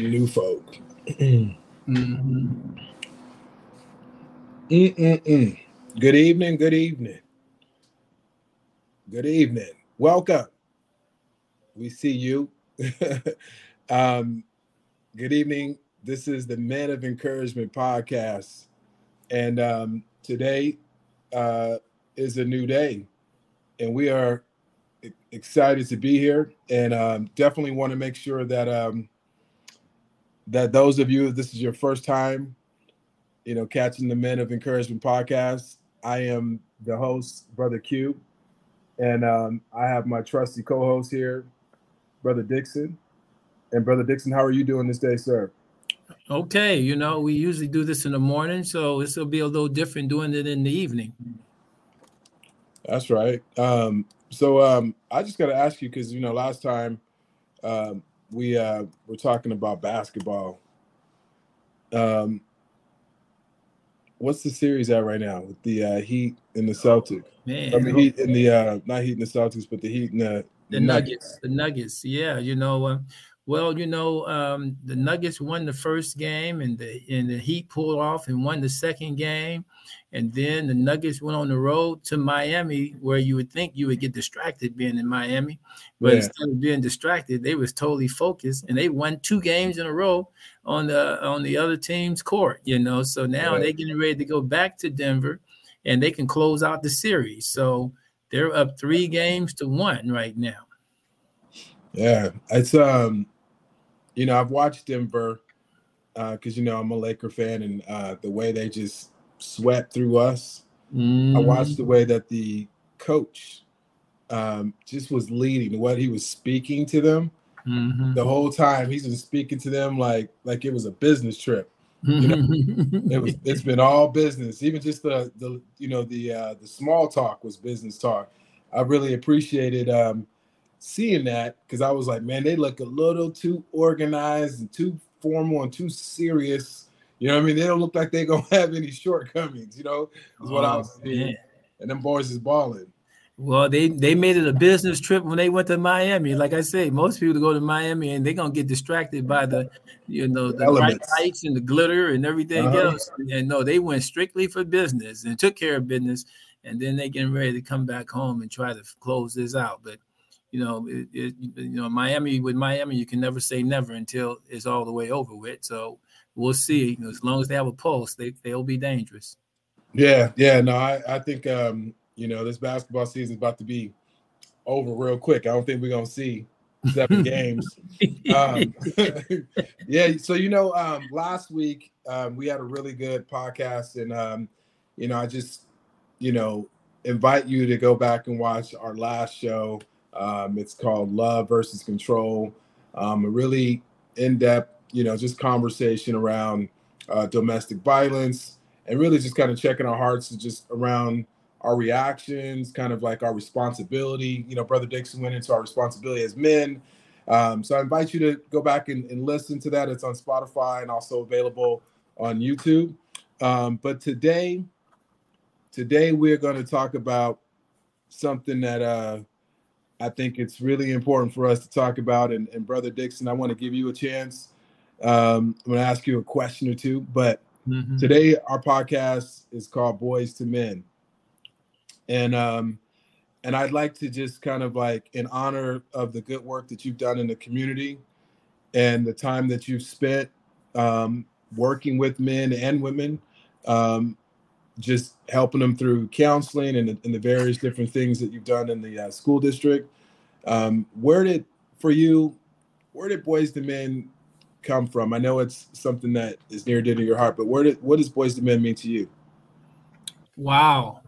new folk. Good evening. Good evening. Good evening. Welcome. We see you. Good evening. This is the Men of Encouragement podcast. And today is a new day. And we are excited to be here. And definitely want to make sure that that those of you, if this is your first time, you know, catching the Men of Encouragement podcast, I am the host, Brother Q. And I have my trusty co-host here, Brother Dixon. And Brother Dixon, how are you doing this day, sir? Okay. You know, we usually do this in the morning, so this will be a little different doing it in the evening. That's right. So I just got to ask you, because, you know, last time we were talking about basketball. What's the series at right now with the Heat and the Celtics? Man, I mean, Heat and the not Heat and the Celtics, but the Heat and the Nuggets. The Nuggets, yeah. You know, well, you know, the Nuggets won the first game, and the Heat pulled off and won the second game, and then the Nuggets went on the road to Miami, where you would think you would get distracted being in Miami, but instead of being distracted, they was totally focused, and they won two games in a row on the other team's court, you know. So now they're getting ready to go back to Denver, and they can close out the series. So they're up 3-1 right now. Yeah, it's you know, I've watched Denver because, you know, I'm a Laker fan, and the way they just swept through us. I watched the way that the coach just was leading, what he was speaking to them the whole time. He's been speaking to them like it was a business trip. You know, it's been all business. Even just the you know, the small talk was business talk. I really appreciated seeing that, because I was like, man, they look a little too organized and too formal and too serious. You know what I mean? They don't look like they're going to have any shortcomings, you know, is what I was saying. And them boys is balling. Well, they made it a business trip when they went to Miami. Like I say, most people go to Miami and they're going to get distracted by the, you know, the bright lights and the glitter and everything else. And no, they went strictly for business and took care of business. And then they getting ready to come back home and try to close this out. But, you know, you know, Miami, you can never say never until it's all the way over with. So we'll see. As long as they have a pulse, they'll be dangerous. Yeah. No, I think, you know, this basketball season is about to be over real quick. I don't think we're going to see 7 games. Yeah. So, you know, last week we had a really good podcast, and, you know, I just, you know, invite you to go back and watch our last show. It's called Love versus Control, a really in-depth, you know, just conversation around domestic violence, and really just kind of checking our hearts and just around our reactions, kind of like our responsibility. You know, Brother Dixon went into our responsibility as men. So I invite you to go back and listen to that. It's on Spotify and also available on YouTube. But today we're going to talk about something that I think it's really important for us to talk about. And Brother Dixon, I want to give you a chance. I'm going to ask you a question or two, but today our podcast is called Boys to Men. And I'd like to just kind of like, in honor of the good work that you've done in the community and the time that you've spent working with men and women, just helping them through counseling and the various different things that you've done in the school district. Where did Boys to Men come from? I know it's something that is near and dear to your heart, but what does Boys to Men mean to you? Wow.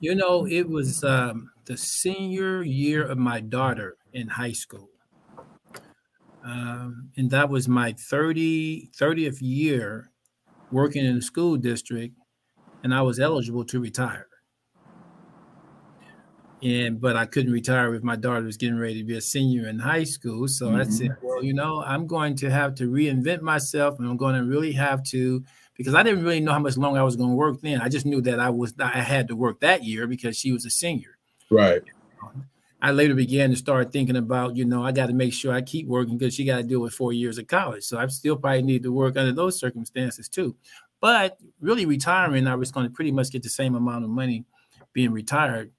You know, it was the senior year of my daughter in high school. And that was my 30th year working in the school district, and I was eligible to retire. But I couldn't retire if my daughter was getting ready to be a senior in high school. So I said, well, you know, I'm going to have to reinvent myself, and I'm going to really have to, because I didn't really know how much longer I was going to work then. I just knew that I had to work that year because she was a senior. Right. I later began to start thinking about, you know, I got to make sure I keep working because she got to deal with 4 years of college. So I still probably need to work under those circumstances too. But really retiring, I was going to pretty much get the same amount of money being retired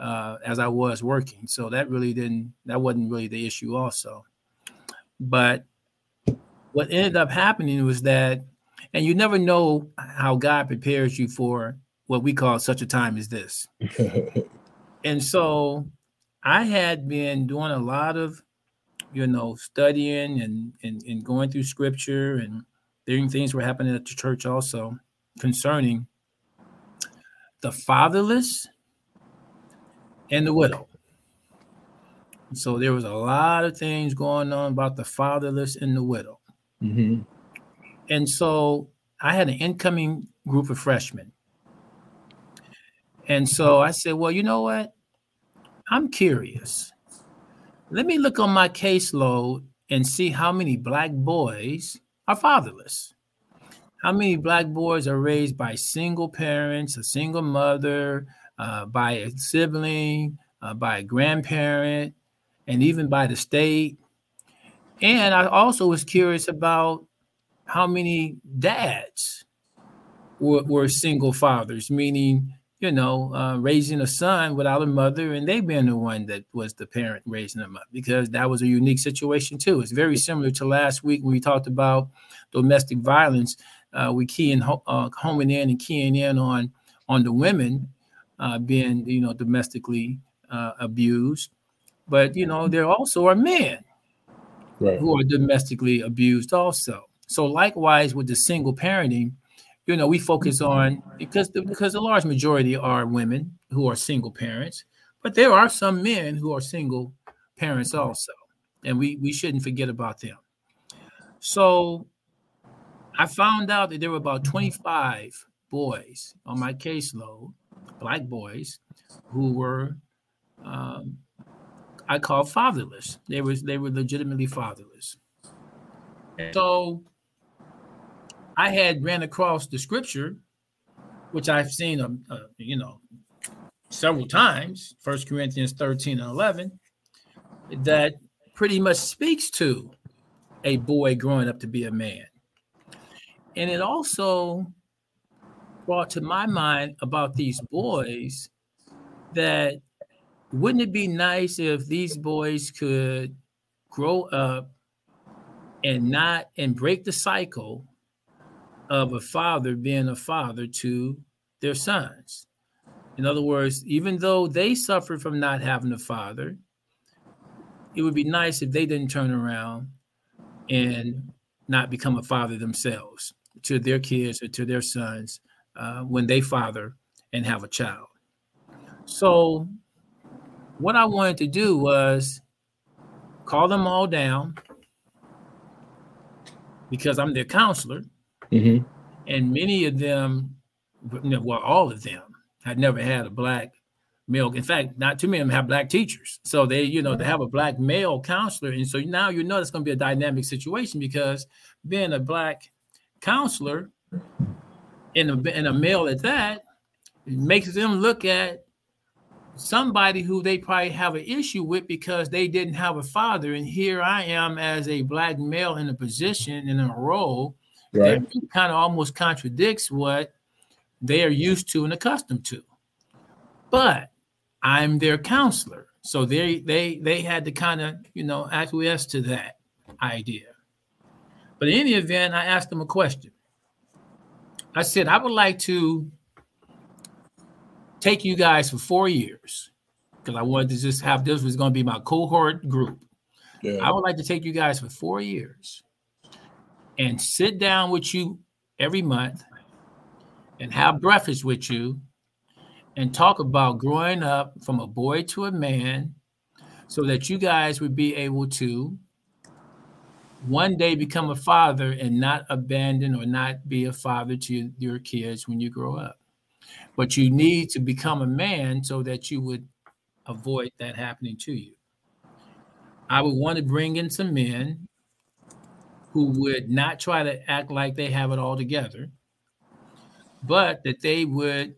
as I was working. So that wasn't really the issue also. But what ended up happening was that, and you never know how God prepares you for what we call such a time as this. And so I had been doing a lot of, you know, studying and going through scripture, and things were happening at the church also concerning the fatherless and the widow. So there was a lot of things going on about the fatherless and the widow. Mm-hmm. And so I had an incoming group of freshmen. And so I said, well, you know what? I'm curious. Let me look on my caseload and see how many black boys are fatherless. How many black boys are raised by single parents, a single mother, by a sibling, by a grandparent, and even by the state. And I also was curious about how many dads were single fathers, meaning, you know, raising a son without a mother, and they being the one that was the parent raising them up, because that was a unique situation too. It's very similar to last week when we talked about domestic violence. We homing in and keying in on the women being, you know, domestically abused, but you know there also are men, right, who are domestically abused also. So likewise with the single parenting. You know, we focus on, because the large majority are women who are single parents, but there are some men who are single parents also, and we shouldn't forget about them. So I found out that there were about 25 boys on my caseload, black boys, who were, I call fatherless. They were legitimately fatherless. So I had ran across the scripture, which I've seen, you know, several times, 1 Corinthians 13:11, that pretty much speaks to a boy growing up to be a man. And it also brought to my mind about these boys that wouldn't it be nice if these boys could grow up and break the cycle of a father being a father to their sons. In other words, even though they suffered from not having a father, it would be nice if they didn't turn around and not become a father themselves to their kids or to their sons when they father and have a child. So what I wanted to do was call them all down, because I'm their counselor. Mm-hmm. And many of them, well, all of them had never had a black male. In fact, not too many of them have black teachers. So they, you know, they have a black male counselor. And so now, you know, it's going to be a dynamic situation, because being a black counselor and a male at that, it makes them look at somebody who they probably have an issue with because they didn't have a father. And here I am as a black male in a position, in a role, right, that kind of almost contradicts what they are used to and accustomed to. But I'm their counselor. So they had to kind of, you know, acquiesce to that idea. But in any event, I asked them a question. I said, I would like to take you guys for 4 years, because I wanted to just have, this was going to be my cohort group. Yeah. I would like to take you guys for 4 years and sit down with you every month and have breakfast with you and talk about growing up from a boy to a man, so that you guys would be able to one day become a father and not abandon or not be a father to your kids when you grow up. But you need to become a man so that you would avoid that happening to you. I would want to bring in some men who would not try to act like they have it all together, but that they would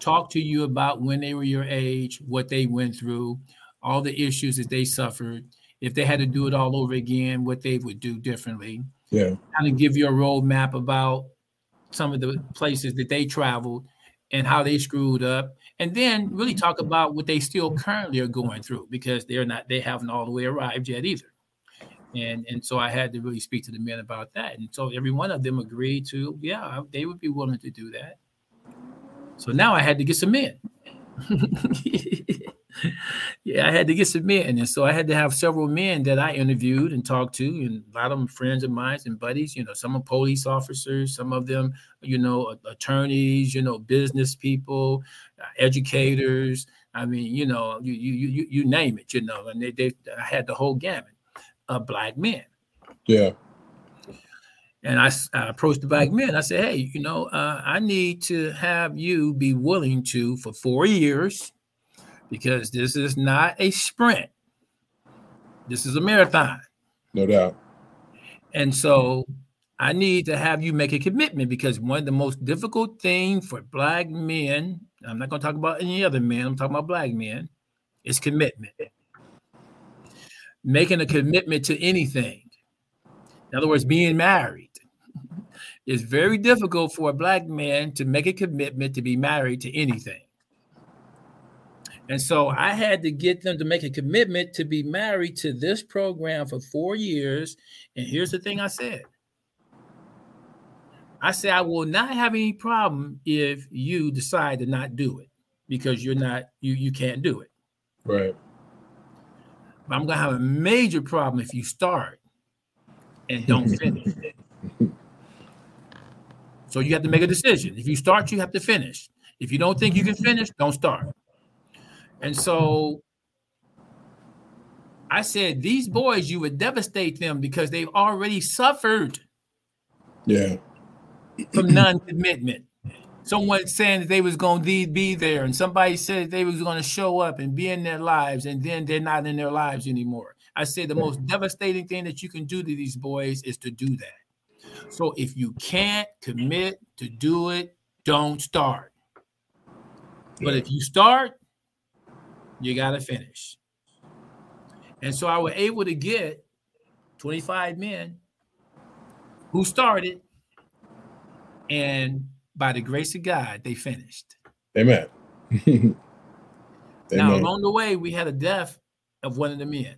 talk to you about when they were your age, what they went through, all the issues that they suffered, if they had to do it all over again, what they would do differently. Yeah. Kind of give you a roadmap about some of the places that they traveled and how they screwed up. And then really talk about what they still currently are going through, because they haven't all the way arrived yet either. And so I had to really speak to the men about that. And so every one of them agreed to, yeah, they would be willing to do that. So now I had to get some men. And so I had to have several men that I interviewed and talked to, and a lot of them friends of mine and buddies, you know, some are police officers, some of them, you know, attorneys, you know, business people, educators. I mean, you know, you name it, you know, and I had the whole gamut of black men. Yeah. And I approached the black men. I said, hey, you know, I need to have you be willing to, for 4 years, because this is not a sprint. This is a marathon. No doubt. And so I need to have you make a commitment, because one of the most difficult things for black men, I'm not going to talk about any other men, I'm talking about black men, is commitment. Making a commitment to anything. In other words, being married. It's very difficult for a black man to make a commitment to be married to anything. And so I had to get them to make a commitment to be married to this program for 4 years. And here's the thing I said. I said, I will not have any problem if you decide to not do it, because you can't do it. Right. But I'm going to have a major problem if you start and don't finish. So you have to make a decision. If you start, you have to finish. If you don't think you can finish, don't start. And so I said, these boys, you would devastate them, because they've already suffered from non-commitment. Someone saying that they was going to be there, and somebody said they was going to show up and be in their lives, and then they're not in their lives anymore. I said the most devastating thing that you can do to these boys is to do that. So if you can't commit to do it, don't start. But if you start, you got to finish. And so I was able to get 25 men who started, and by the grace of God, they finished. Amen. Now, along the way, we had a death of one of the men.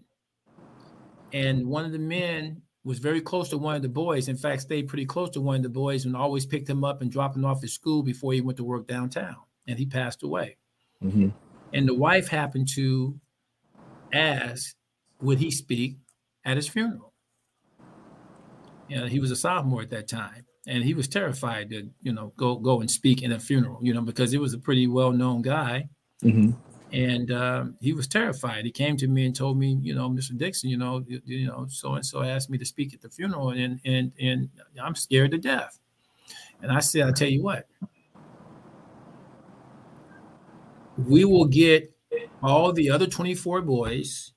And one of the men was very close to one of the boys. In fact, stayed pretty close to one of the boys and always picked him up and dropped him off at school before he went to work downtown. And he passed away. Mm-hmm. And the wife happened to ask, would he speak at his funeral? You know, he was a sophomore at that time, and he was terrified to, you know, go and speak in a funeral, you know, because he was a pretty well-known guy. Mm-hmm. And he was terrified. He came to me and told me, you know, Mr. Dixon, you know, so-and-so asked me to speak at the funeral, and I'm scared to death. And I said, I'll tell you what. We will get all the other 24 boys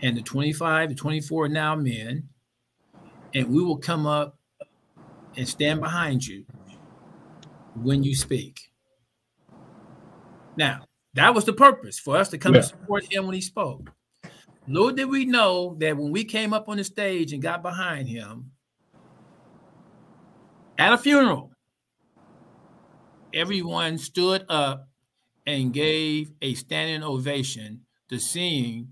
and the 25, the 24 now men, and we will come up and stand behind you when you speak. Now, that was the purpose, for us to come and support him when he spoke. Little did we know that when we came up on the stage and got behind him at a funeral, everyone stood up and gave a standing ovation to seeing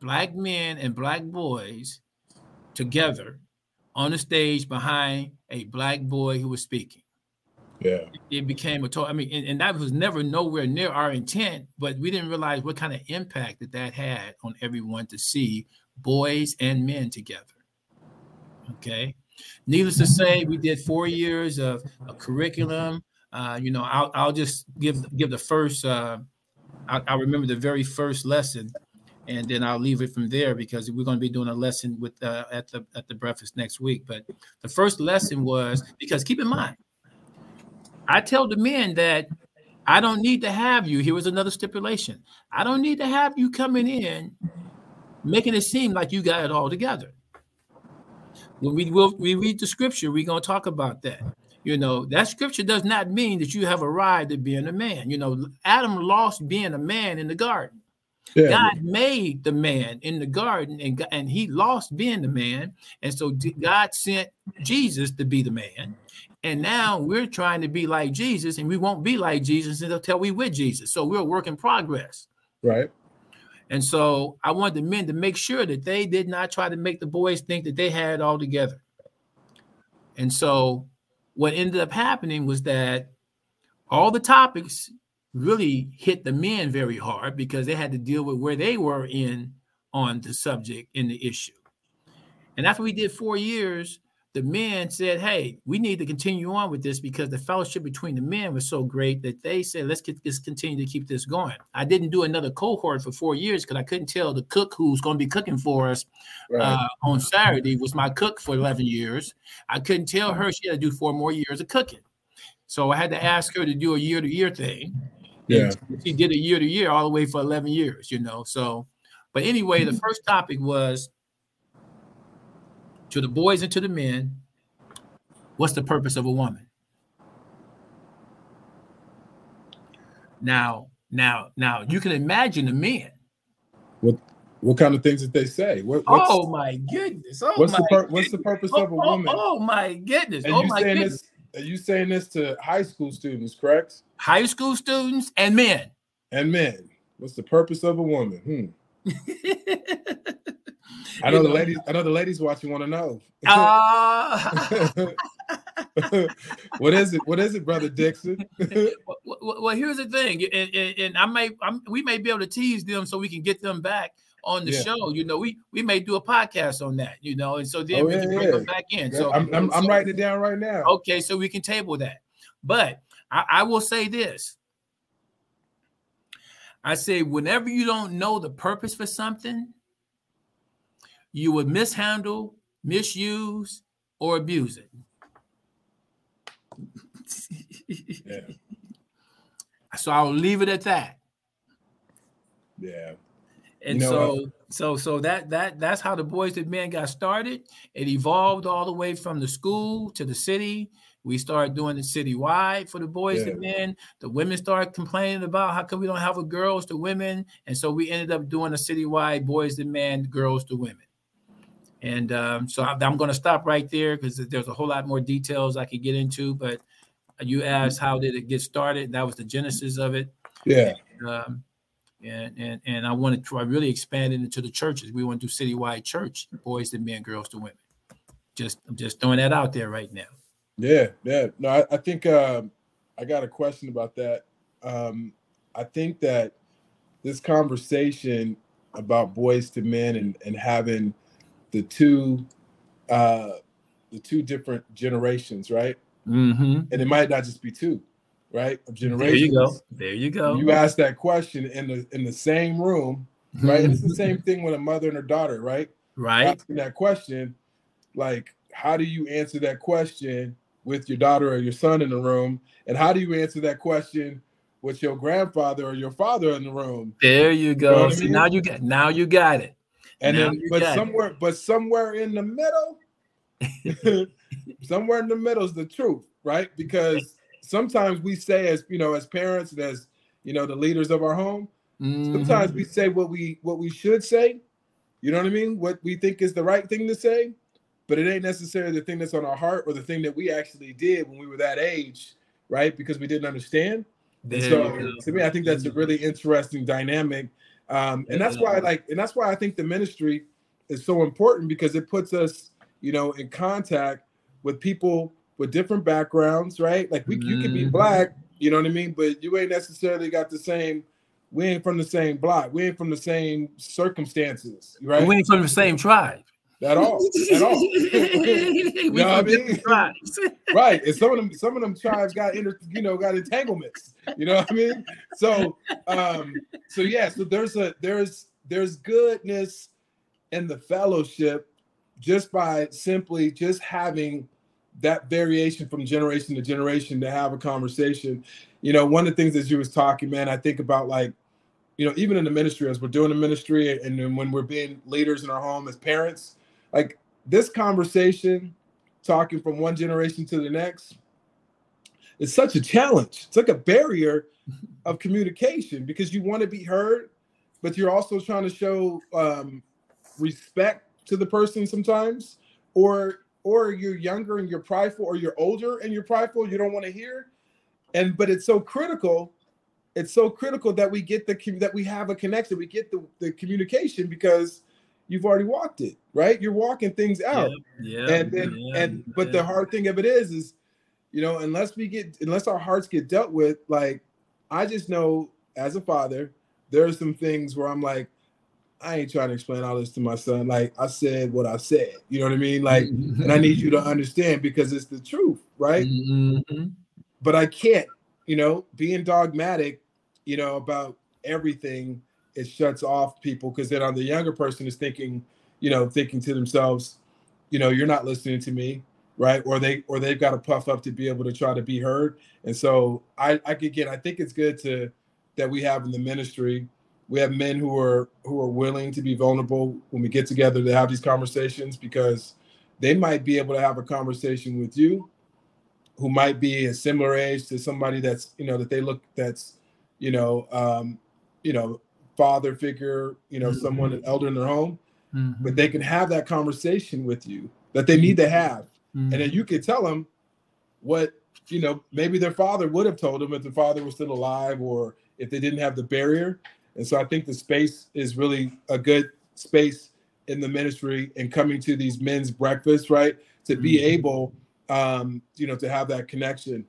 black men and black boys together on the stage behind a black boy who was speaking. Yeah. It became a total, I mean, and that was never nowhere near our intent, but we didn't realize what kind of impact that had on everyone to see boys and men together. Okay. Needless to say, we did 4 years of a curriculum. You know, I'll just give the first. I remember the very first lesson, and then I'll leave it from there, because we're going to be doing a lesson with at the breakfast next week. But the first lesson was, because keep in mind, I tell the men that I don't need to have you. Here was another stipulation. I don't need to have you coming in, making it seem like you got it all together. When we read the scripture, we're going to talk about that. You know, that scripture does not mean that you have arrived at being a man. You know, Adam lost being a man in the garden. Yeah. God made the man in the garden, and he lost being the man. And so God sent Jesus to be the man. And now we're trying to be like Jesus, and we won't be like Jesus until we're with Jesus. So we're a work in progress. Right. And so I wanted the men to make sure that they did not try to make the boys think that they had it all together. And so what ended up happening was that all the topics really hit the men very hard because they had to deal with where they were in on the subject and the issue. And after we did 4 years, the men said, hey, we need to continue on with this because the fellowship between the men was so great that they said, let's continue to keep this going. I didn't do another cohort for 4 years because I couldn't tell the cook who's going to be cooking for us on Saturday was my cook for 11 years. I couldn't tell her she had to do 4 more years of cooking. So I had to ask her to do a year-to-year thing. Yeah, and she did a year-to-year all the way for 11 years, you know. So, but anyway, the first topic was, to the boys and to the men, what's the purpose of a woman? Now you can imagine the men. What kind of things did they say? Oh my goodness! What's the purpose of a woman? Oh my goodness! And are you saying this to high school students, correct? High school students and men. And men. What's the purpose of a woman? I know the ladies watching want to know. What is it? What is it, Brother Dixon? Well, here's the thing, and we may be able to tease them so we can get them back on the show. You know, we may do a podcast on that. You know, and so then we can bring them back in. So I'm writing it down right now. Okay, so we can table that. But I will say this. I say whenever you don't know the purpose for something, you would mishandle, misuse, or abuse it. Yeah. So I'll leave it at that. Yeah. And that's how the Boys and Men got started. It evolved all the way from the school to the city. We started doing it citywide for the boys and men. The women started complaining about how come we don't have a girls to women. And so we ended up doing a citywide boys and men, girls to women. And so I'm going to stop right there because there's a whole lot more details I could get into. But you asked how did it get started? That was the genesis of it. Yeah. And I want to try really expanding into the churches. We want to do citywide church, boys and men, girls to women. I'm just throwing that out there right now. Yeah. No, I think I got a question about that. I think that this conversation about boys to men and having the two different generations, right? Mm-hmm. And it might not just be two, right? Of generations. There you go. You asked that question in the same room, right? It's the same thing with a mother and her daughter, right? Right. Asking that question, like, how do you answer that question with your daughter or your son in the room? And how do you answer that question with your grandfather or your father in the room? There you go. You know what I mean? Now you got it. And now then, somewhere in the middle, somewhere in the middle is the truth, right? Because sometimes we say, as you know, as parents and as you know, the leaders of our home, sometimes we say what we should say. You know what I mean? What we think is the right thing to say. But it ain't necessarily the thing that's on our heart or the thing that we actually did when we were that age, right? Because we didn't understand. So to me, I think that's a really interesting dynamic. And that's why I think the ministry is so important because it puts us, you know, in contact with people with different backgrounds, right? Like you can be black, you know what I mean? But you ain't necessarily got the same. We ain't from the same block. We ain't from the same circumstances, right? We ain't from the same tribe. At all. You know what I mean? Right. And some of them tribes got got entanglements. You know what I mean? So there's goodness in the fellowship just by simply just having that variation from generation to generation to have a conversation. You know, one of the things that you was talking, man, I think about like, you know, even in the ministry, as we're doing the ministry and when we're being leaders in our home as parents, like this conversation, talking from one generation to the next, is such a challenge. It's like a barrier of communication because you want to be heard, but you're also trying to show respect to the person sometimes, or you're younger and you're prideful, or you're older and you're prideful, you don't want to hear. But it's so critical. It's so critical that we get that we have a connection. We get the communication, because you've already walked it, right? You're walking things out. But the hard thing of it is, you know, unless our hearts get dealt with, like, I just know as a father, there are some things where I'm like, I ain't trying to explain all this to my son. Like, I said what I said, you know what I mean? Like, and I need you to understand, because it's the truth, right? Mm-hmm. But I can't, you know, being dogmatic, you know, about everything, it shuts off people, because then on the younger person is thinking to themselves, you know, you're not listening to me, right? Or they've got to puff up to be able to try to be heard. And so I think it's good that we have in the ministry, we have men who are willing to be vulnerable when we get together to have these conversations, because they might be able to have a conversation with you who might be a similar age to somebody that's, you know, that they look, that's, you know, father figure, you know, mm-hmm. someone, an elder in their home, mm-hmm. but they can have that conversation with you that they need to have. Mm-hmm. And then you can tell them what, you know, maybe their father would have told them if the father was still alive, or if they didn't have the barrier. And so I think the space is really a good space in the ministry, and coming to these men's breakfasts, right? To be mm-hmm. able, you know, to have that connection.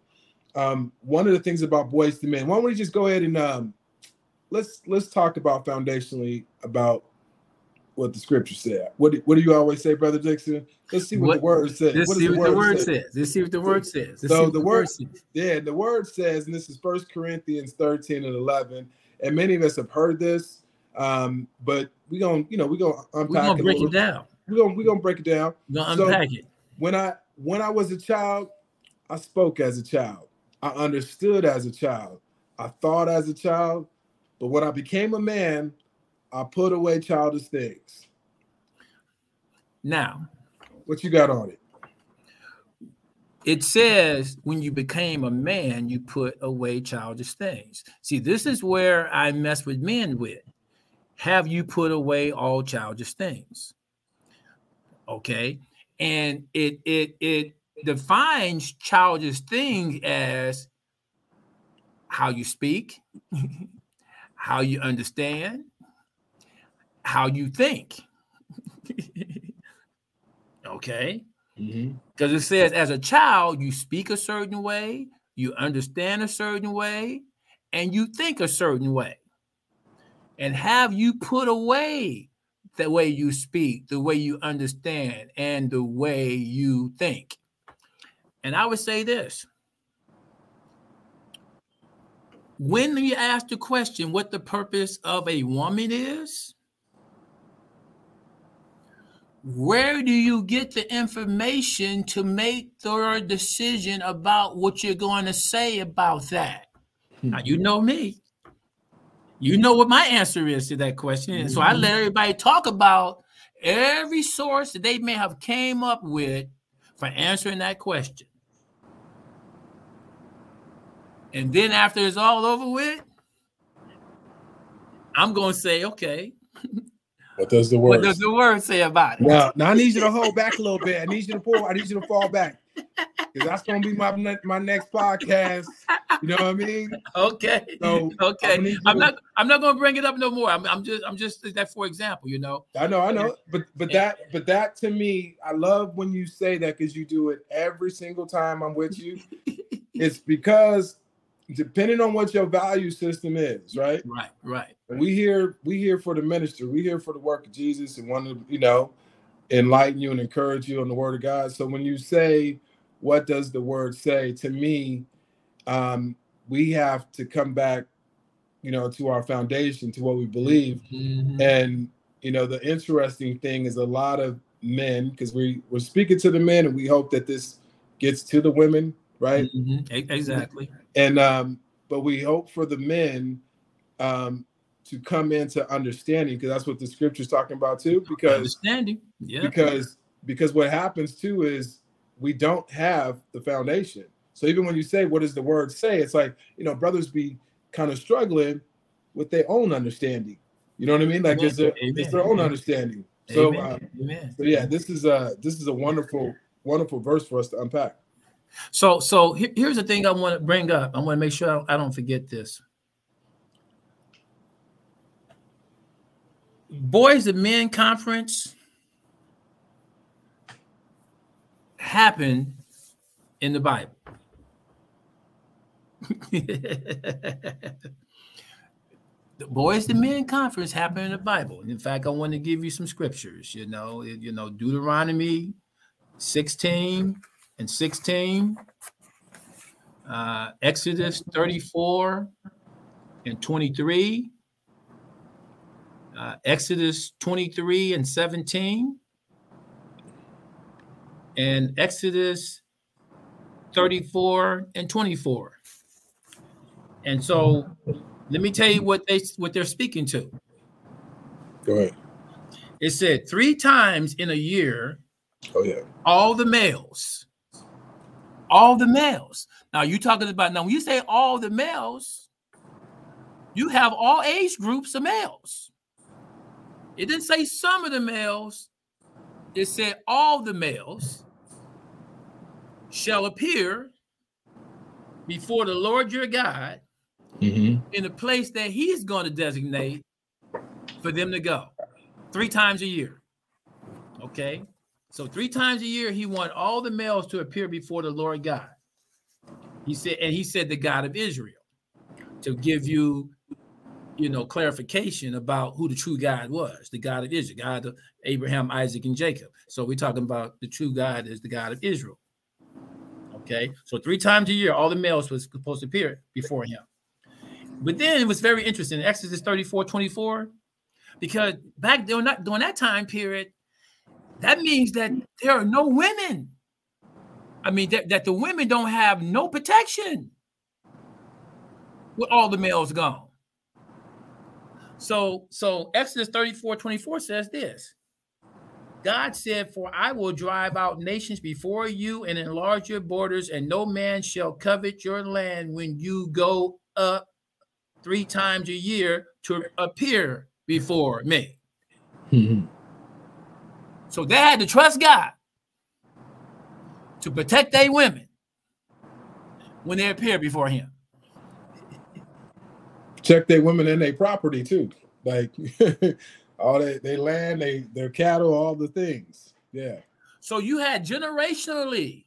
One of the things about Boys to Men, why don't we just go ahead and let's talk about foundationally about what the scripture said. What do you always say, Brother Dixon? Let's see what the word says. Let's see what the word says. Yeah, the word says, and this is 1 Corinthians 13:11. And many of us have heard this, but we're gonna break it down. We're gonna break it down. We're gonna unpack it. When I was a child, I spoke as a child. I understood as a child. I thought as a child. But when I became a man, I put away childish things. Now, what you got on it? It says, when you became a man, you put away childish things. See, this is where I mess with men with. Have you put away all childish things? Okay. And it defines childish things as how you speak, how you understand, how you think. Okay? Because mm-hmm. It says, as a child, you speak a certain way, you understand a certain way, and you think a certain way. And have you put away the way you speak, the way you understand, and the way you think? And I would say this. When you ask the question what the purpose of a woman is, where do you get the information to make your decision about what you're going to say about that? Mm-hmm. Now, you know me. You know what my answer is to that question. And mm-hmm. so I let everybody talk about every source that they may have came up with for answering that question. And then after it's all over with, I'm going to say, okay, what does the word say about it? Now I need you to hold back a little bit. I need you to pull. I need you to fall back. Because that's going to be my next podcast. You know what I mean? Okay. So I'm not going to bring it up no more. I'm just that for example, you know. I know. But that to me, I love when you say that, because you do it every single time I'm with you. It's because depending on what your value system is, right? Right. And we here for the ministry. We here for the work of Jesus, and want to, you know, enlighten you and encourage you on the word of God. So when you say, what does the word say? To me, we have to come back, you know, to our foundation, to what we believe. Mm-hmm. And, you know, the interesting thing is a lot of men, because we're speaking to the men, and we hope that this gets to the women, right? Mm-hmm. Exactly. And but we hope for the men to come into understanding, because that's what the scripture's talking about too. Because understanding, yeah. Because what happens too is we don't have the foundation. So even when you say, "What does the word say?" It's like, you know, brothers be kind of struggling with their own understanding. You know what I mean? Like it's their own understanding. So, so yeah, this is a wonderful, wonderful verse for us to unpack. So here's the thing I want to bring up. I want to make sure I don't forget this. Boys and Men Conference happened in the Bible. The Boys to Men Conference happened in the Bible. In fact, I want to give you some scriptures. You know, Deuteronomy 16:16, Exodus 34:23, Exodus 23:17, and Exodus 34:24. And so, let me tell you what they're speaking to. Go ahead. It said 3 times in a year. Oh yeah. All the males. Now you talking about when you say all the males, you have all age groups of males. It didn't say some of the males. It said all the males shall appear before the Lord your God. Mm-hmm. In a place that he's going to designate for them to go 3 times a year. Okay. So 3 times a year, he wanted all the males to appear before the Lord God. He said the God of Israel, to give you clarification about who the true God was, the God of Israel, God of Abraham, Isaac, and Jacob. So we're talking about the true God is the God of Israel. Okay. So 3 times a year, all the males was supposed to appear before him. But then it was very interesting, Exodus 34:24, because back during that time period, that means that there are no women. I mean, that the women don't have no protection with all the males gone. So Exodus 34:24 says this. God said, "For I will drive out nations before you and enlarge your borders, and no man shall covet your land when you go up 3 times a year to appear before me." Mm-hmm. So they had to trust God to protect their women when they appear before him. Protect their women and their property too. Like all their land, their cattle, all the things. Yeah. So you had generationally.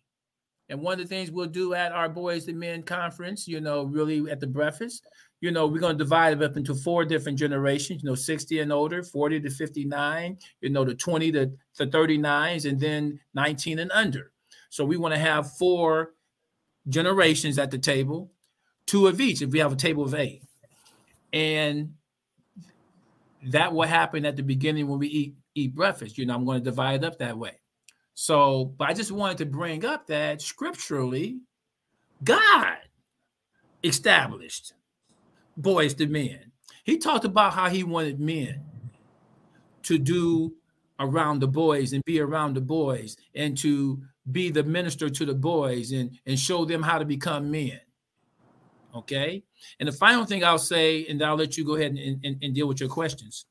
And one of the things we'll do at our Boys and Men Conference, really at the breakfast, we're going to divide it up into 4 different generations, 60 and older, 40 to 59, the 20 to 39s, and then 19 and under. So we want to have 4 generations at the table, 2 of each if we have a table of 8. And that will happen at the beginning when we eat breakfast. I'm going to divide it up that way. So, but I just wanted to bring up that scripturally, God established boys to men. He talked about how he wanted men to do around the boys and be around the boys and to be the minister to the boys and show them how to become men. Okay. And the final thing I'll say, and I'll let you go ahead and deal with your questions.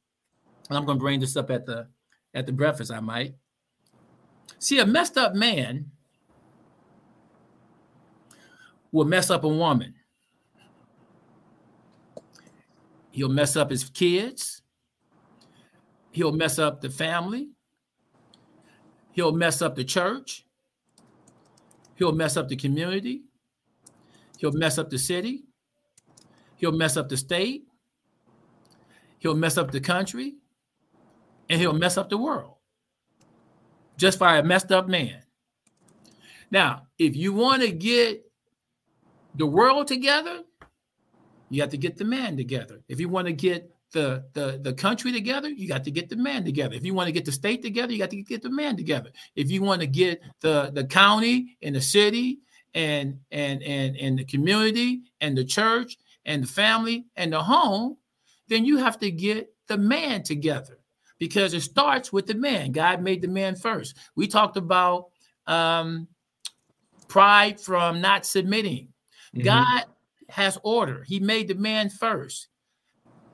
And I'm going to bring this up at the breakfast, I might. See, a messed up man will mess up a woman. He'll mess up his kids. He'll mess up the family. He'll mess up the church. He'll mess up the community. He'll mess up the city. He'll mess up the state. He'll mess up the country. And he'll mess up the world. Just by a messed up man. Now, if you want to get the world together, you have to get the man together. If you want to get the country together, you got to get the man together. If you want to get the state together, you got to get the man together. If you want to get the county and the city and the community and the church and the family and the home, then you have to get the man together. Because it starts with the man. God made the man first. We talked about pride from not submitting. Mm-hmm. God has order. He made the man first.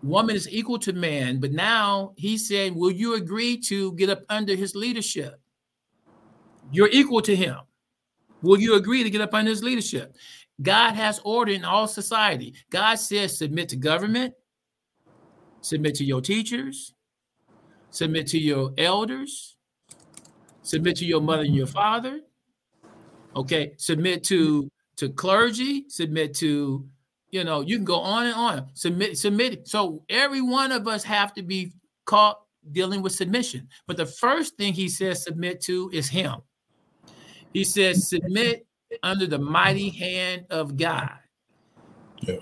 woman is equal to man, but now he said, will you agree to get up under his leadership? You're equal to him. Will you agree to get up under his leadership? God has order in all society. God says, submit to government, submit to your teachers, submit to your elders, submit to your mother and your father. Okay, submit to clergy, submit to, you know, you can go on and on. Submit. So every one of us have to be caught dealing with submission. But the first thing he says submit to is him. He says submit under the mighty hand of God. Yeah.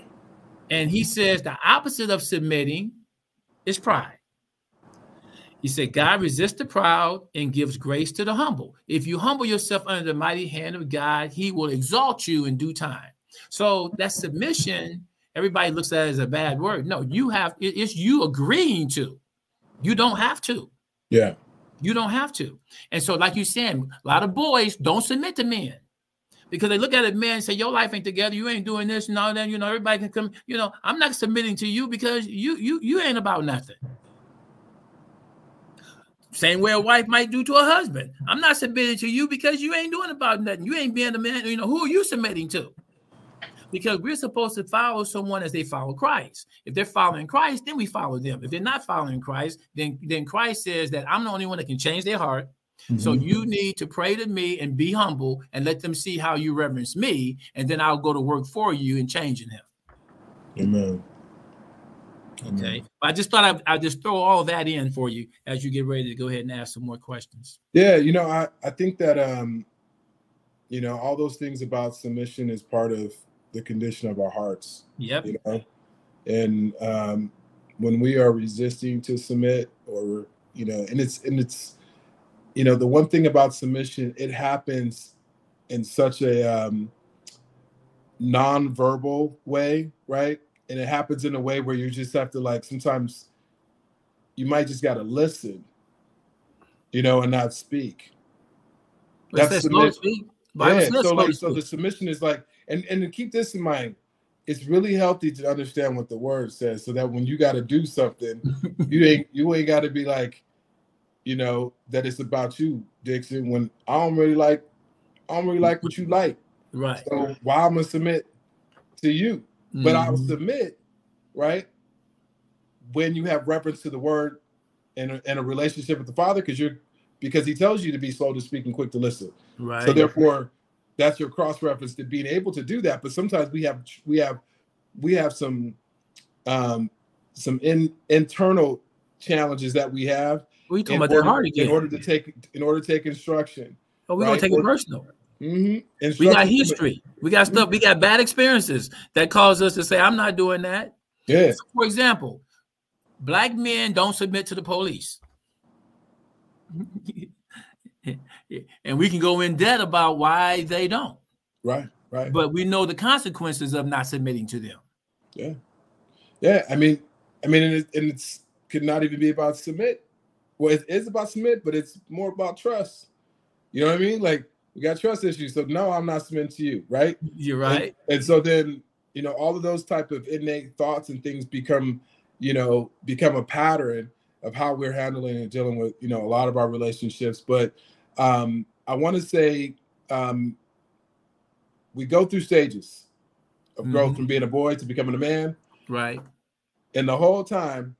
And he says the opposite of submitting is pride. He said, God resists the proud and gives grace to the humble. If you humble yourself under the mighty hand of God, he will exalt you in due time. So that submission, everybody looks at it as a bad word. No, it's you agreeing to. You don't have to. Yeah. You don't have to. And so like you said, a lot of boys don't submit to men because they look at a man and say, your life ain't together. You ain't doing this and all that. You know, everybody can come. You know, I'm not submitting to you because you ain't about nothing. Same way a wife might do to a husband. I'm not submitting to you because you ain't doing about nothing. You ain't being a man. You know, who are you submitting to? Because we're supposed to follow someone as they follow Christ. If they're following Christ, then we follow them. If they're not following Christ, then Christ says that I'm the only one that can change their heart. Mm-hmm. So you need to pray to me and be humble and let them see how you reverence me. And then I'll go to work for you in changing him. Amen. Okay. I just thought I'd just throw all that in for you as you get ready to go ahead and ask some more questions. Yeah. You know, I think that, you know, all those things about submission is part of the condition of our hearts. Yep. You know? And when we are resisting to submit or, you know, and it's, you know, the one thing about submission, it happens in such a nonverbal way, right? And it happens in a way where you just have to, like, sometimes you might just got to listen, you know, and not speak. That's submission. Yeah. So the submission is like, and keep this in mind, it's really healthy to understand what the word says so that when you got to do something, you ain't got to be like, you know, that it's about you, Dixon, when I don't really like what you like. Right. So why I'm going to submit to you? But I'll submit, right, when you have reference to the word and a relationship with the Father, because he tells you to be slow to speak and quick to listen. Right. So therefore, that's your cross reference to being able to do that. But sometimes we have some internal challenges that we have. We talking about their heart again. In order to take instruction. Oh, we're gonna take it personal. Mm-hmm. We got history. We got stuff. We got bad experiences that cause us to say, I'm not doing that. Yeah. So for example, black men don't submit to the police. And we can go in debt about why they don't. Right, right. But we know the consequences of not submitting to them. Yeah. Yeah. I mean, and it could not even be about submit. Well, it is about submit, but it's more about trust. You know what I mean? Like, we got trust issues. So no, I'm not submitting to you, right? You're right. And so then, you know, all of those type of innate thoughts and things become a pattern of how we're handling and dealing with, you know, a lot of our relationships. But I want to say we go through stages of growth from being a boy to becoming a man. Right. And the whole time,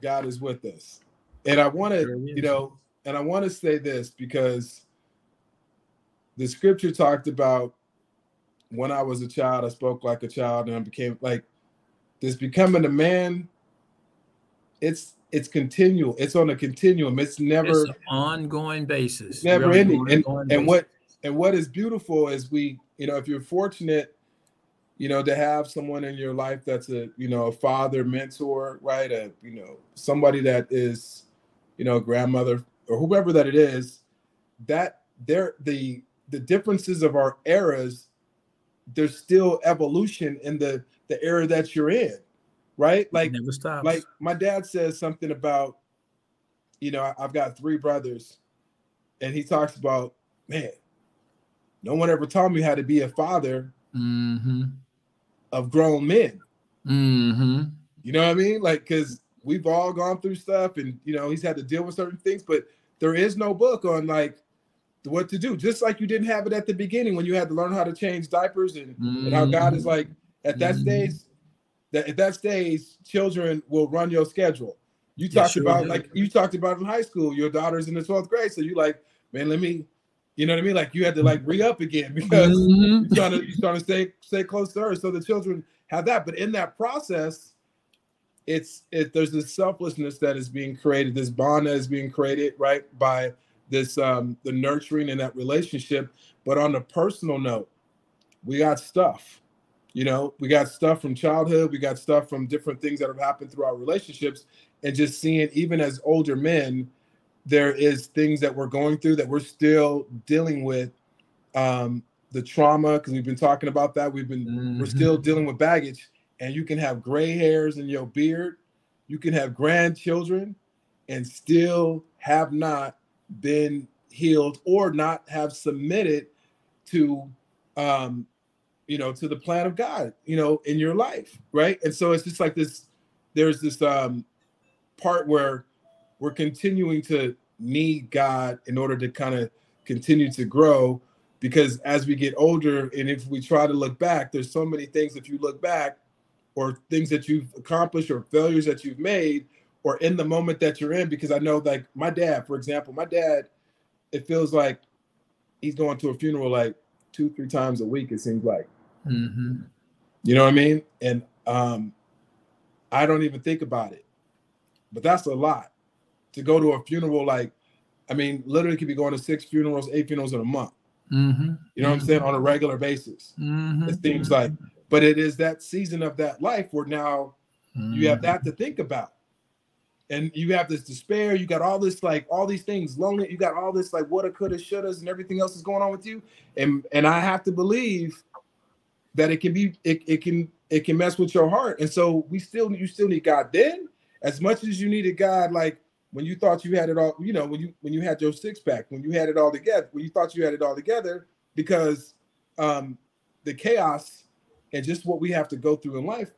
God is with us. And I want to, you know, and I want to say this because the scripture talked about when I was a child, I spoke like a child and I became like this becoming a man. It's continual. It's on a continuum. It's never an ongoing basis. It's never ending. And what is beautiful is we, you know, if you're fortunate, you know, to have someone in your life that's a, you know, a father, mentor, right? A, you know, somebody that is, you know, grandmother or whoever that it is, that they're the differences of our eras, there's still evolution in the era that you're in, right? Like, never stops. Like my dad says something about, you know, I've got three brothers and he talks about, man, no one ever taught me how to be a father of grown men. Mm-hmm. You know what I mean? Like, because we've all gone through stuff and, you know, he's had to deal with certain things, but there is no book on like what to do. Just like you didn't have it at the beginning when you had to learn how to change diapers and how God is like, at that stage, children will run your schedule. You talked about like you talked about in high school, your daughter's in the 12th grade. So you like, man, let me, you know what I mean? Like you had to like re-up again because you're trying to stay close to her. So the children have that. But in that process, there's this selflessness that is being created, this bond that is being created, right? By this, the nurturing in that relationship. But on a personal note, we got stuff. You know, we got stuff from childhood. We got stuff from different things that have happened through our relationships. And just seeing, even as older men, there is things that we're going through that we're still dealing with, the trauma, because we've been talking about that. We're still dealing with baggage. And you can have gray hairs in your beard. You can have grandchildren and still have not been healed or not have submitted to to the plan of God, you know, in your life, right? And so it's just like this, there's this part where we're continuing to need God in order to kind of continue to grow, because as we get older, and if we try to look back, there's so many things, if you look back, or things that you've accomplished or failures that you've made, or in the moment that you're in, because I know like my dad, for example, it feels like he's going to a funeral like 2-3 times a week, it seems like. Mm-hmm. You know what I mean? And I don't even think about it, but that's a lot to go to a funeral. Like, I mean, literally could be going to 6 funerals, 8 funerals in a month. Mm-hmm. You know what I'm saying? On a regular basis. Mm-hmm. It seems like, but it is that season of that life where now you have that to think about, and you have this despair. You got all this, like all these things, lonely. You got all this, like woulda, coulda, shouldas, and everything else is going on with you. And I have to believe that it can be, it can mess with your heart. And so you still need God then, as much as you needed God, like when you thought you had it all, you know, when you had your 6-pack, when you had it all together, when you thought you had it all together, because the chaos and just what we have to go through in life,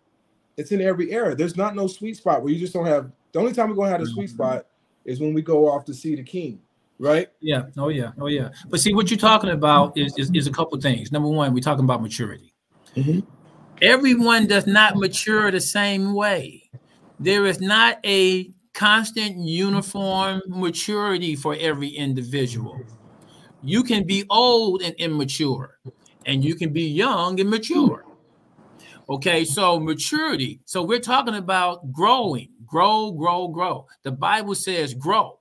it's in every era. There's not no sweet spot where you just don't have. The only time we're going to have a sweet spot is when we go off to see the King, right? Yeah. Oh, yeah. Oh, yeah. But see, what you're talking about is a couple of things. Number one, we're talking about maturity. Mm-hmm. Everyone does not mature the same way. There is not a constant uniform maturity for every individual. You can be old and immature, and you can be young and mature. Okay, so maturity. So we're talking about growing. Grow. The Bible says grow.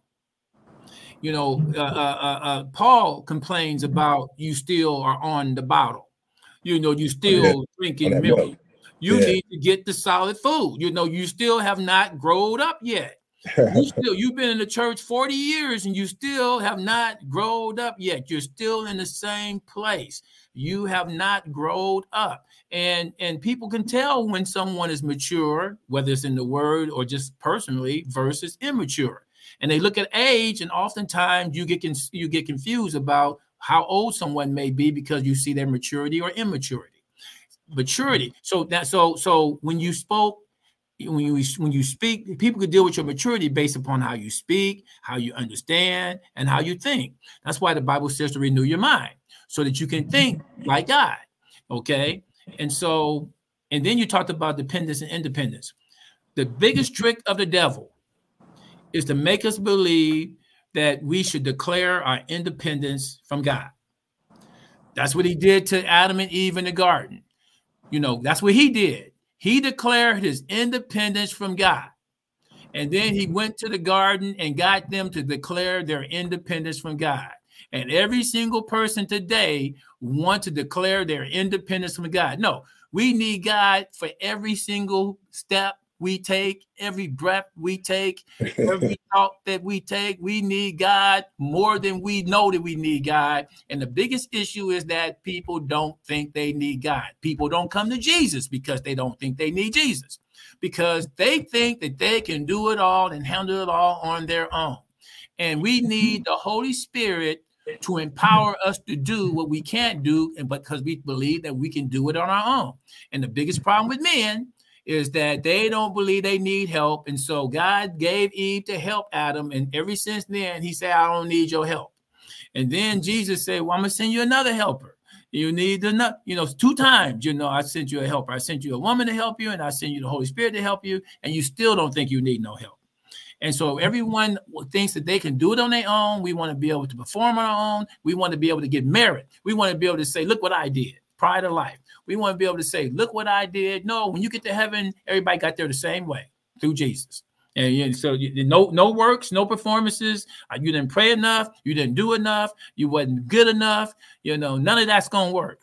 You know, Paul complains about you still are on the bottle. You know, you still drinking milk. You need to get the solid food. You know, you still have not grown up yet. You've been in the church 40 years and you still have not grown up yet. You're still in the same place. You have not grown up. And people can tell when someone is mature, whether it's in the word or just personally, versus immature. And they look at age, and oftentimes you get confused about how old someone may be because you see their maturity or immaturity. Maturity. So when you speak, people can deal with your maturity based upon how you speak, how you understand, and how you think. That's why the Bible says to renew your mind so that you can think like God. Okay. And then you talked about dependence and independence. The biggest trick of the devil is to make us believe that we should declare our independence from God. That's what he did to Adam and Eve in the garden. You know, that's what he did. He declared his independence from God. And then he went to the garden and got them to declare their independence from God. And every single person today wants to declare their independence from God. No, we need God for every single step we take, every breath we take, every thought that we take. We need God more than we know that we need God. And the biggest issue is that people don't think they need God. People don't come to Jesus because they don't think they need Jesus, because they think that they can do it all and handle it all on their own. And we need the Holy Spirit to empower us to do what we can't do, and because we believe that we can do it on our own. And the biggest problem with men is that they don't believe they need help. And so God gave Eve to help Adam. And ever since then, he said, I don't need your help. And then Jesus said, well, I'm going to send you another helper. You need another, two times, I sent you a helper. I sent you a woman to help you, and I sent you the Holy Spirit to help you. And you still don't think you need no help. And so everyone thinks that they can do it on their own. We want to be able to perform on our own. We want to be able to get merit. We want to be able to say, look what I did. Pride of life. We want to be able to say, look what I did. No, when you get to heaven, everybody got there the same way through Jesus. And so no works, no performances. You didn't pray enough. You didn't do enough. You wasn't good enough. None of that's going to work.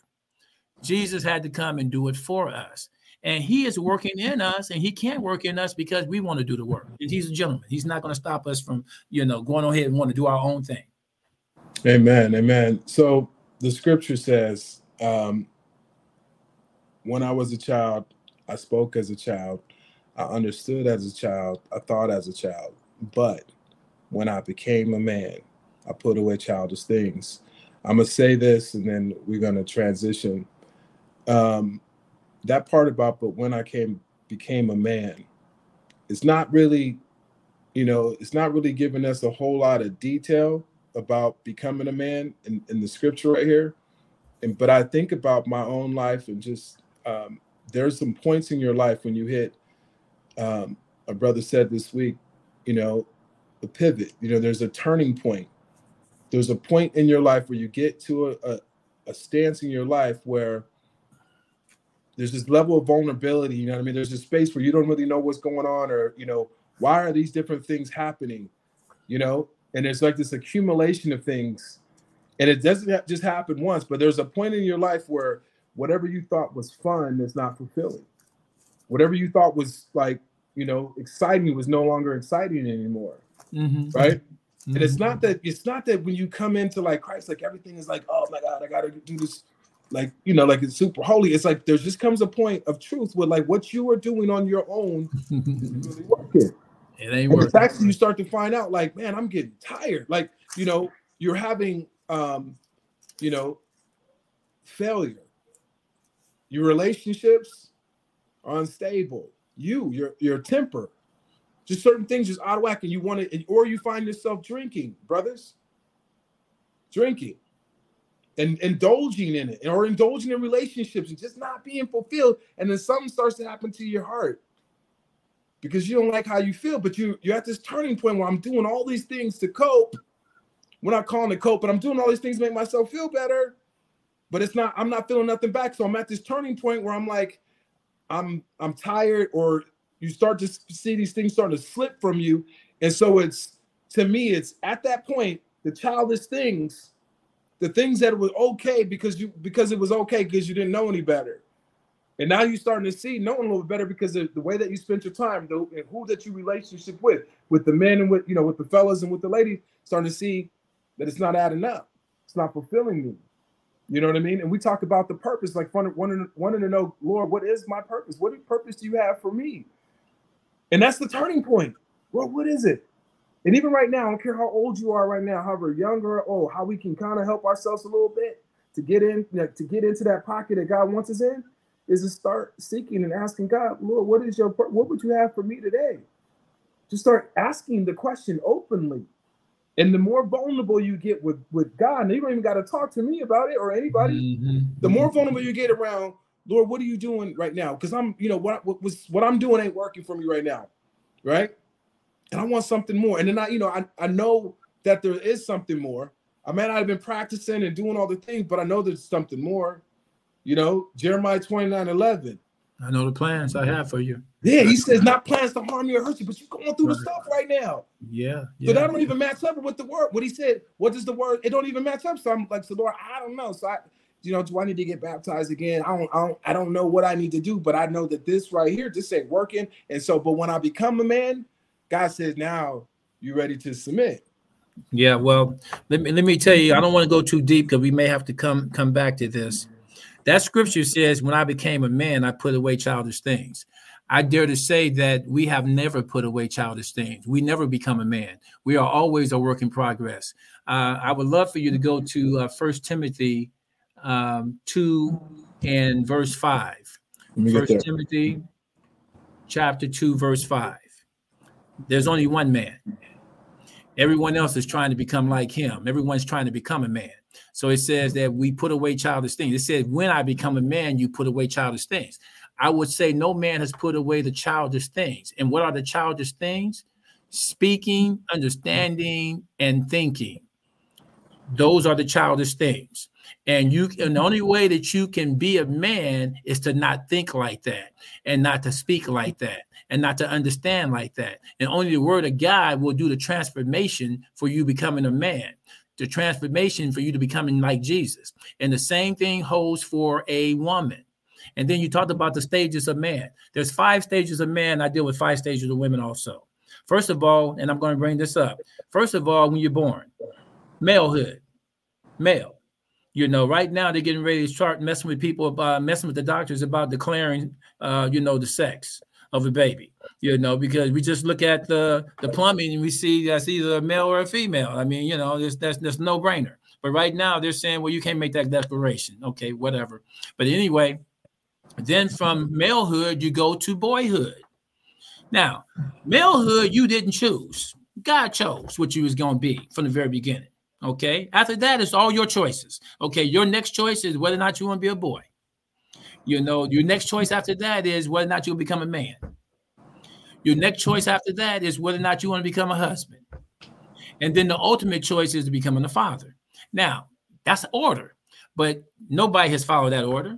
Jesus had to come and do it for us. And he is working in us, and he can't work in us because we want to do the work. And he's a gentleman. He's not going to stop us from, going on ahead and want to do our own thing. Amen. Amen. So the scripture says, when I was a child, I spoke as a child. I understood as a child. I thought as a child. But when I became a man, I put away childish things. I'm going to say this, and then we're going to transition. That part about, but when I became a man, it's not really, it's not really giving us a whole lot of detail about becoming a man in the scripture right here. But I think about my own life, and just there's some points in your life when you hit, a brother said this week, a pivot, there's a turning point. There's a point in your life where you get to a stance in your life where there's this level of vulnerability. You know what I mean? There's a space where you don't really know what's going on, or, why are these different things happening, and there's like this accumulation of things. And it doesn't just happen once, but there's a point in your life where whatever you thought was fun is not fulfilling. Whatever you thought was like, exciting was no longer exciting anymore. Mm-hmm. Right. Mm-hmm. And it's not that when you come into like Christ, like everything is like, oh my God, I got to do this. Like, like it's super holy. It's like, there just comes a point of truth where like what you are doing on your own isn't really working. It ain't working. It's actually, you start to find out like, man, I'm getting tired. Like, you're having, failure. Your relationships are unstable. Your temper, just certain things just out of whack, and you want to, or you find yourself drinking, brothers. Drinking and indulging in it, or indulging in relationships and just not being fulfilled. And then something starts to happen to your heart because you don't like how you feel, but you're at this turning point where I'm doing all these things to cope. We're not calling it cope, but I'm doing all these things to make myself feel better, but I'm not feeling nothing back. So I'm at this turning point where I'm like, I'm tired, or you start to see these things starting to slip from you. And so to me, it's at that point, the childish things, the things that were okay because it was okay because you didn't know any better. And now you're starting to see knowing a little better because of the way that you spent your time, and who that you relationship with the men and with the fellas and with the ladies, starting to see that it's not adding up. It's not fulfilling me. You know what I mean? And we talk about the purpose, like wanting to know, Lord, what is my purpose? What purpose do you have for me? And that's the turning point. Lord, what is it? And even right now, I don't care how old you are right now, however young or old, how we can kind of help ourselves a little bit to get into that pocket that God wants us in, is to start seeking and asking God, Lord, what would you have for me today? Just start asking the question openly. And the more vulnerable you get with God, and you don't even got to talk to me about it or anybody, mm-hmm. The more vulnerable you get around, Lord, what are you doing right now? Because I'm, what I'm doing ain't working for me right now, right? And I want something more. And then I know that there is something more. I might not have been practicing and doing all the things, but I know there's something more. Jeremiah 29:11. I know the plans I have for you. Yeah, he says not plans to harm you or hurt you, but you're going through the stuff right now. Yeah. So that don't even match up with the word. What he said, what does the word? It don't even match up. So I'm like, so Lord, I don't know. So I, do I need to get baptized again? I don't know what I need to do, but I know that this right here, this ain't working. And so, but when I become a man, God says, now you ready to submit. Yeah. Well, let me tell you, I don't want to go too deep because we may have to come back to this. That scripture says, when I became a man, I put away childish things. I dare to say that we have never put away childish things. We never become a man. We are always a work in progress. I would love for you to go to First Timothy 2 and verse 5. First Timothy chapter 2, verse 5. There's only one man. Everyone else is trying to become like him. Everyone's trying to become a man. So it says that we put away childish things. It says, when I become a man, you put away childish things. I would say no man has put away the childish things. And what are the childish things? Speaking, understanding, and thinking. Those are the childish things. And the only way that you can be a man is to not think like that, and not to speak like that, and not to understand like that. And only the word of God will do the transformation for you becoming a man, the transformation for you to becoming like Jesus. And the same thing holds for a woman. And then you talked about the stages of man. There's 5 stages of man. I deal with 5 stages of women also. First of all, and I'm going to bring this up. First of all, when you're born, malehood, male. You know, right now they're getting ready to start messing with people about messing with the doctors about declaring, the sex of a baby, because we just look at the plumbing and we see that's either a male or a female. I mean, that's no brainer. But right now they're saying, well, you can't make that declaration. OK, whatever. But anyway, then from malehood, you go to boyhood. Now, malehood, you didn't choose. God chose what you was going to be from the very beginning. OK, after that, it's all your choices. OK, your next choice is whether or not you want to be a boy. Your next choice after that is whether or not you'll become a man. Your next choice after that is whether or not you want to become a husband. And then the ultimate choice is to becoming a father. Now, that's order, but nobody has followed that order.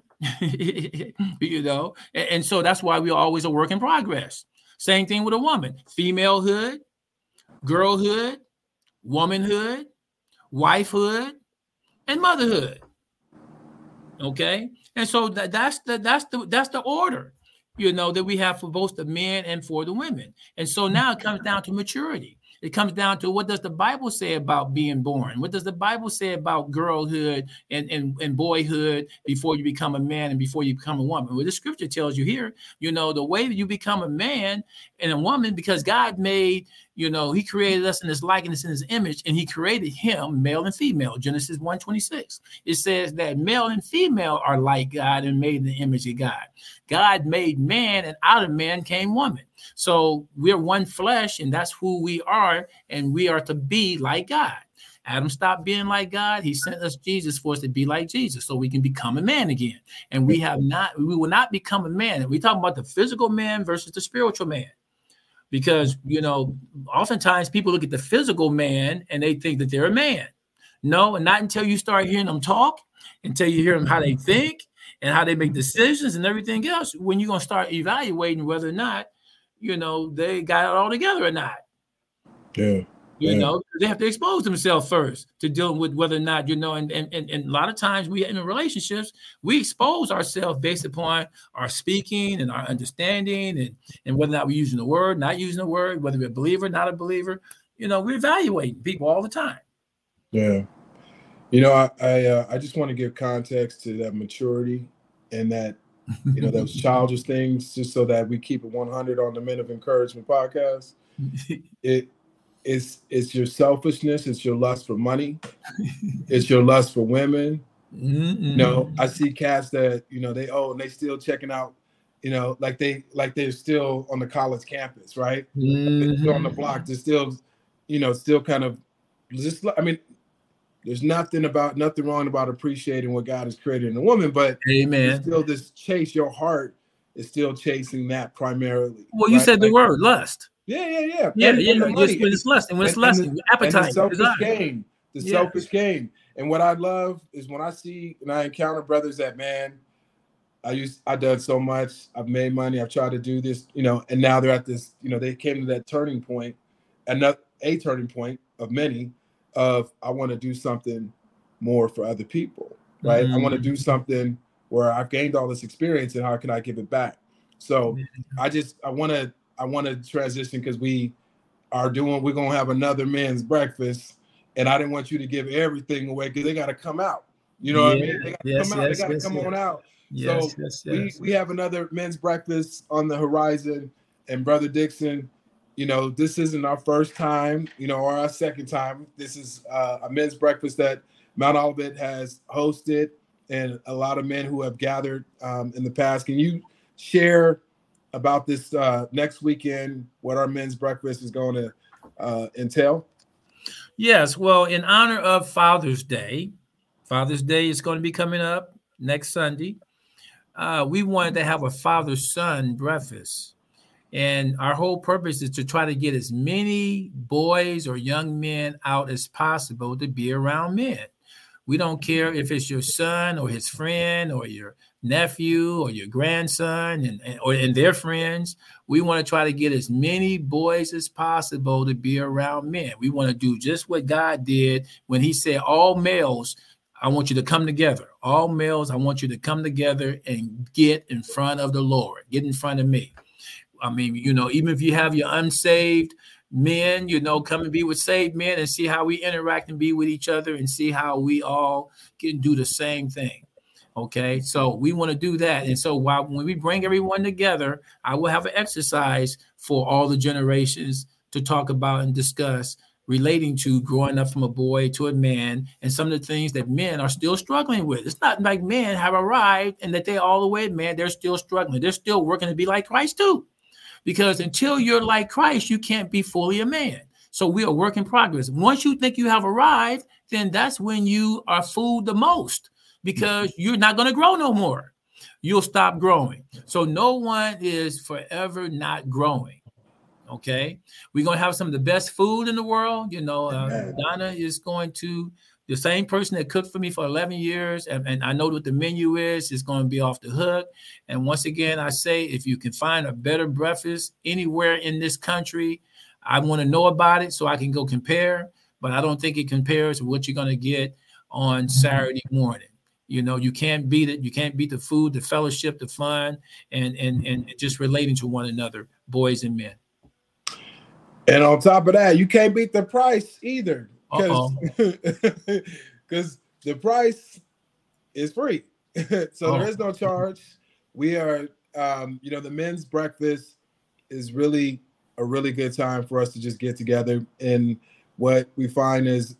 And so that's why we're always a work in progress. Same thing with a woman, femalehood, girlhood, womanhood, wifehood, and motherhood. Okay, and so that's the order, that we have for both the men and for the women. And so now it comes down to maturity. It comes down to what does the Bible say about being born? What does the Bible say about girlhood and boyhood before you become a man and before you become a woman? Well, the scripture tells you here, the way that you become a man and a woman, because God made, he created us in his likeness, in his image, and he created him, male and female. Genesis 1:26. It says that male and female are like God and made in the image of God. God made man, and out of man came woman. So we're one flesh, and that's who we are, and we are to be like God. Adam stopped being like God. He sent us Jesus for us to be like Jesus so we can become a man again. And we will not become a man. And we're talking about the physical man versus the spiritual man. Because, oftentimes people look at the physical man and they think that they're a man. No, and not until you start hearing them talk, until you hear them how they think and how they make decisions and everything else, when you're going to start evaluating whether or not, they got it all together or not. Yeah. They have to expose themselves first to dealing with whether or not, and a lot of times we in relationships, we expose ourselves based upon our speaking and our understanding and whether or not we're using the word, not using the word, whether we're a believer, not a believer. We're evaluating people all the time. Yeah. I just want to give context to that maturity and that, those childish things, just so that we keep it 100 on the Men of Encouragement podcast. It's your selfishness. It's your lust for money. It's your lust for women. Mm-mm. I see cats that, they old and they still checking out, like they're still on the college campus, right? Mm-hmm. They're still on the block. They're still, still kind of just, there's nothing wrong about appreciating what God has created in a woman, but amen. Still this chase, your heart is still chasing that primarily. Well, you said the word lust. Yeah. When it's lust, and when it's lust, appetite, and the selfish game. And what I love is when I see and I encounter brothers that, man, I've done so much, I've made money, I've tried to do this, and now they're at this, they came to that turning point, a turning point of many, of I want to do something more for other people, right? Mm-hmm. I want to do something where I've gained all this experience, and how can I give it back? So mm-hmm. I want to transition, because we're going to have another men's breakfast, and I didn't want you to give everything away, because they got to come out. What I mean? They got to come out. They got to come on out. Yes, so we have another men's breakfast on the horizon, and Brother Dixon, this isn't our first time, or our second time. This is a men's breakfast that Mount Olivet has hosted, and a lot of men who have gathered in the past. Can you share about this next weekend, what our men's breakfast is going to entail? Yes. Well, in honor of Father's Day is going to be coming up next Sunday. We wanted to have a father-son breakfast. And our whole purpose is to try to get as many boys or young men out as possible to be around men. We don't care if it's your son or his friend or your nephew or your grandson and their friends. We want to try to get as many boys as possible to be around men. We want to do just what God did when he said, all males, I want you to come together. All males, I want you to come together and get in front of the Lord. Get in front of me. I mean, you know, even if you have your unsaved men, you know, come and be with saved men and see how we interact and be with each other and see how we all can do the same thing. OK, so we want to do that. And so when we bring everyone together, I will have an exercise for all the generations to talk about and discuss relating to growing up from a boy to a man and some of the things that men are still struggling with. It's not like men have arrived and that they all the way, man, they're still struggling. They're still working to be like Christ, too. Because until you're like Christ, you can't be fully a man. So we are work in progress. Once you think you have arrived, then that's when you are fooled the most because you're not going to grow no more. You'll stop growing. So no one is forever not growing. Okay. We're going to have some of the best food in the world. You know, Donna is going to, the same person that cooked for me for 11 years, and I know what the menu is, it's going to be off the hook. And once again, I say, if you can find a better breakfast anywhere in this country, I want to know about it so I can go compare, but I don't think it compares to what you're going to get on Saturday morning. You know, you can't beat it. You can't beat the food, the fellowship, the fun, and just relating to one another, boys and men. And on top of that, you can't beat the price either. Because the price is free. So there is no charge. We are, you know, the men's breakfast is really a really good time for us to just get together. And what we find is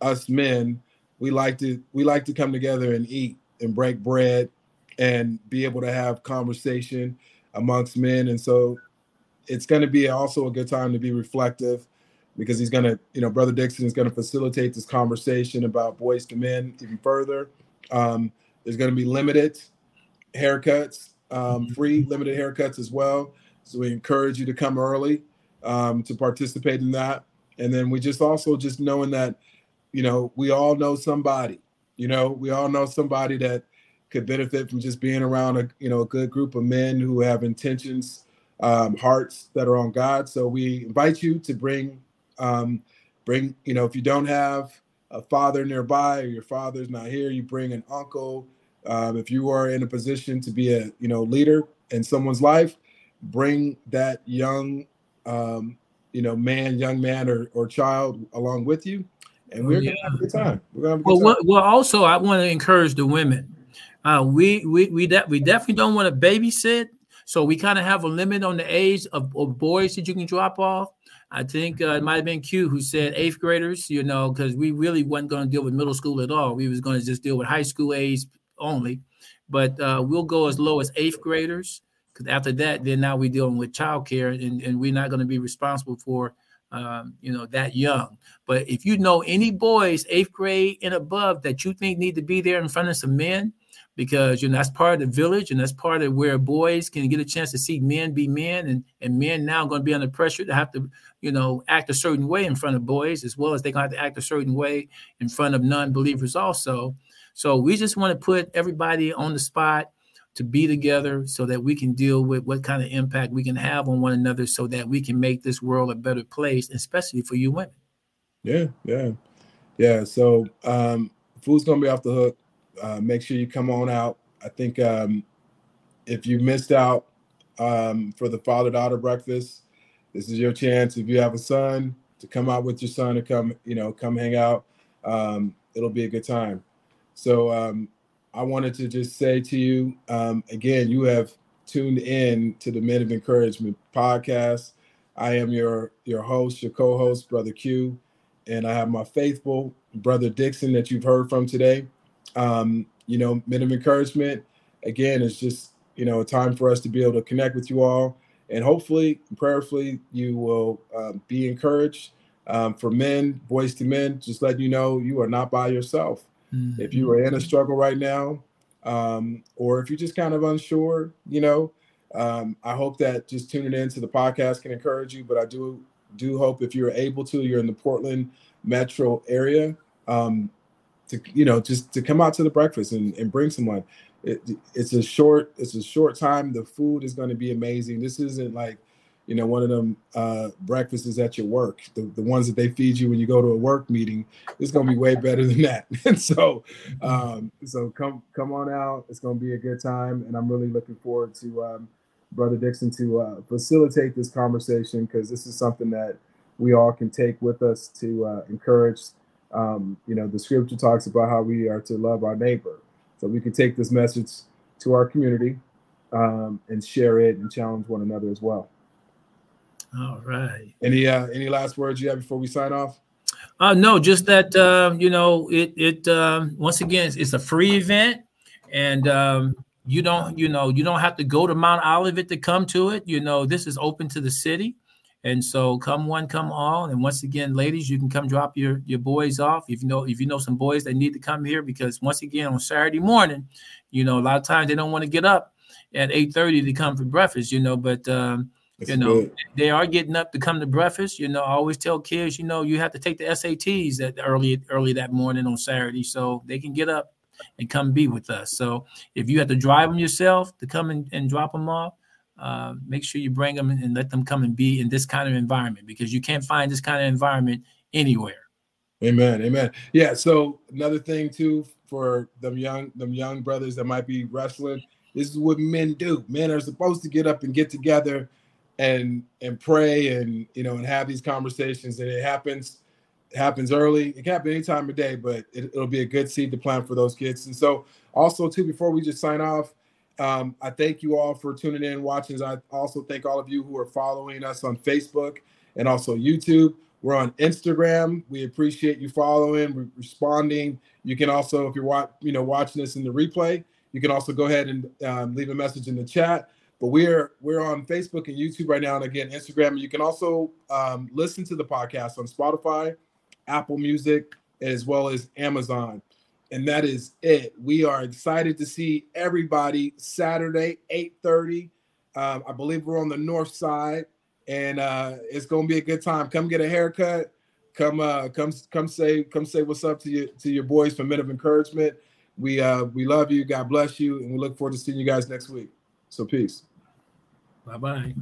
us men, we like to come together and eat and break bread and be able to have conversation amongst men. And so it's going to be also a good time to be reflective, because he's going to, you know, Brother Dixon is going to facilitate this conversation about boys to men even further. There's going to be limited haircuts, free limited haircuts as well. So we encourage you to come early to participate in that. And then we just also just knowing that, you know, we all know somebody, you know, we all know somebody that could benefit from just being around a, you know, a good group of men who have intentions, hearts that are on God. So we invite you to bring, you know, if you don't have a father nearby or your father's not here, you bring an uncle. If you are in a position to be a, you know, leader in someone's life, bring that young, you know, young man or child along with you. And we're going to have a good time. Well, also, I want to encourage the women. We definitely don't want to babysit. So we kind of have a limit on the age of boys that you can drop off. I think it might have been Q who said 8th graders, you know, because we really wasn't going to deal with middle school at all. We was going to just deal with high school age only. But we'll go as low as 8th graders, because after that, then now we're dealing with childcare, and we're not going to be responsible for, you know, that young. But if you know any boys 8th grade and above that you think need to be there in front of some men, because, you know, that's part of the village and that's part of where boys can get a chance to see men be men, and men now are going to be under pressure to have to, you know, act a certain way in front of boys, as well as they're going to have to act a certain way in front of non-believers also. So we just want to put everybody on the spot to be together so that we can deal with what kind of impact we can have on one another so that we can make this world a better place, especially for you women. Yeah. So food's going to be off the hook. Make sure you come on out. I think if you missed out for the father-daughter breakfast, this is your chance. If you have a son, to come out with your son and come hang out. It'll be a good time. So I wanted to just say to you, again, you have tuned in to the Men of Encouragement podcast. I am your host, your co-host, Brother Q, and I have my faithful Brother Dixon that you've heard from today. You know, Men of Encouragement, again, is just a time for us to be able to connect with you all. And hopefully, prayerfully, you will be encouraged. For men, Voice to Men, just letting you know you are not by yourself. Mm-hmm. If you are in a struggle right now, or if you're just kind of unsure, I hope that just tuning into the podcast can encourage you. But I do hope if you're able to, you're in the Portland metro area, to come out to the breakfast and bring someone. It's a short time. The food is going to be amazing. This isn't like, one of them breakfasts at your work, the ones that they feed you when you go to a work meeting. It's going to be way better than that. And so come on out. It's going to be a good time. And I'm really looking forward to Brother Dixon to facilitate this conversation, because this is something that we all can take with us to encourage. The scripture talks about how we are to love our neighbor. So we can take this message to our community and share it and challenge one another as well. All right. Any last words you have before we sign off? No, just that, once again, it's a free event, and you don't have to go to Mount Olivet to come to it. This is open to the city. And so come one, come all. And once again, ladies, you can come drop your boys off. If you know some boys that need to come here, because once again, on Saturday morning, a lot of times they don't want to get up at 8:30 to come for breakfast, but, that's good. They are getting up to come to breakfast. I always tell kids, you have to take the SATs that early that morning on Saturday, so they can get up and come be with us. So if you have to drive them yourself to come and drop them off, make sure you bring them and let them come and be in this kind of environment, because you can't find this kind of environment anywhere. Amen. Amen. Yeah. So another thing too, for them young brothers that might be wrestling, this is what men do. Men are supposed to get up and get together and pray and and have these conversations, and it happens early. It can happen any time of day, but it'll be a good seed to plant for those kids. And so also too, before we just sign off, I thank you all for tuning in, watching. I also thank all of you who are following us on Facebook and also YouTube. We're on Instagram. We appreciate you following, responding. You can also, if you're watching this in the replay, you can also go ahead and leave a message in the chat. But we're on Facebook and YouTube right now, and again, Instagram. You can also listen to the podcast on Spotify, Apple Music, as well as Amazon. And that is it. We are excited to see everybody Saturday, 8:30. I believe we're on the north side, and it's going to be a good time. Come get a haircut. Come say what's up to your boys from Men of Encouragement. We love you. God bless you, and we look forward to seeing you guys next week. So peace. Bye-bye.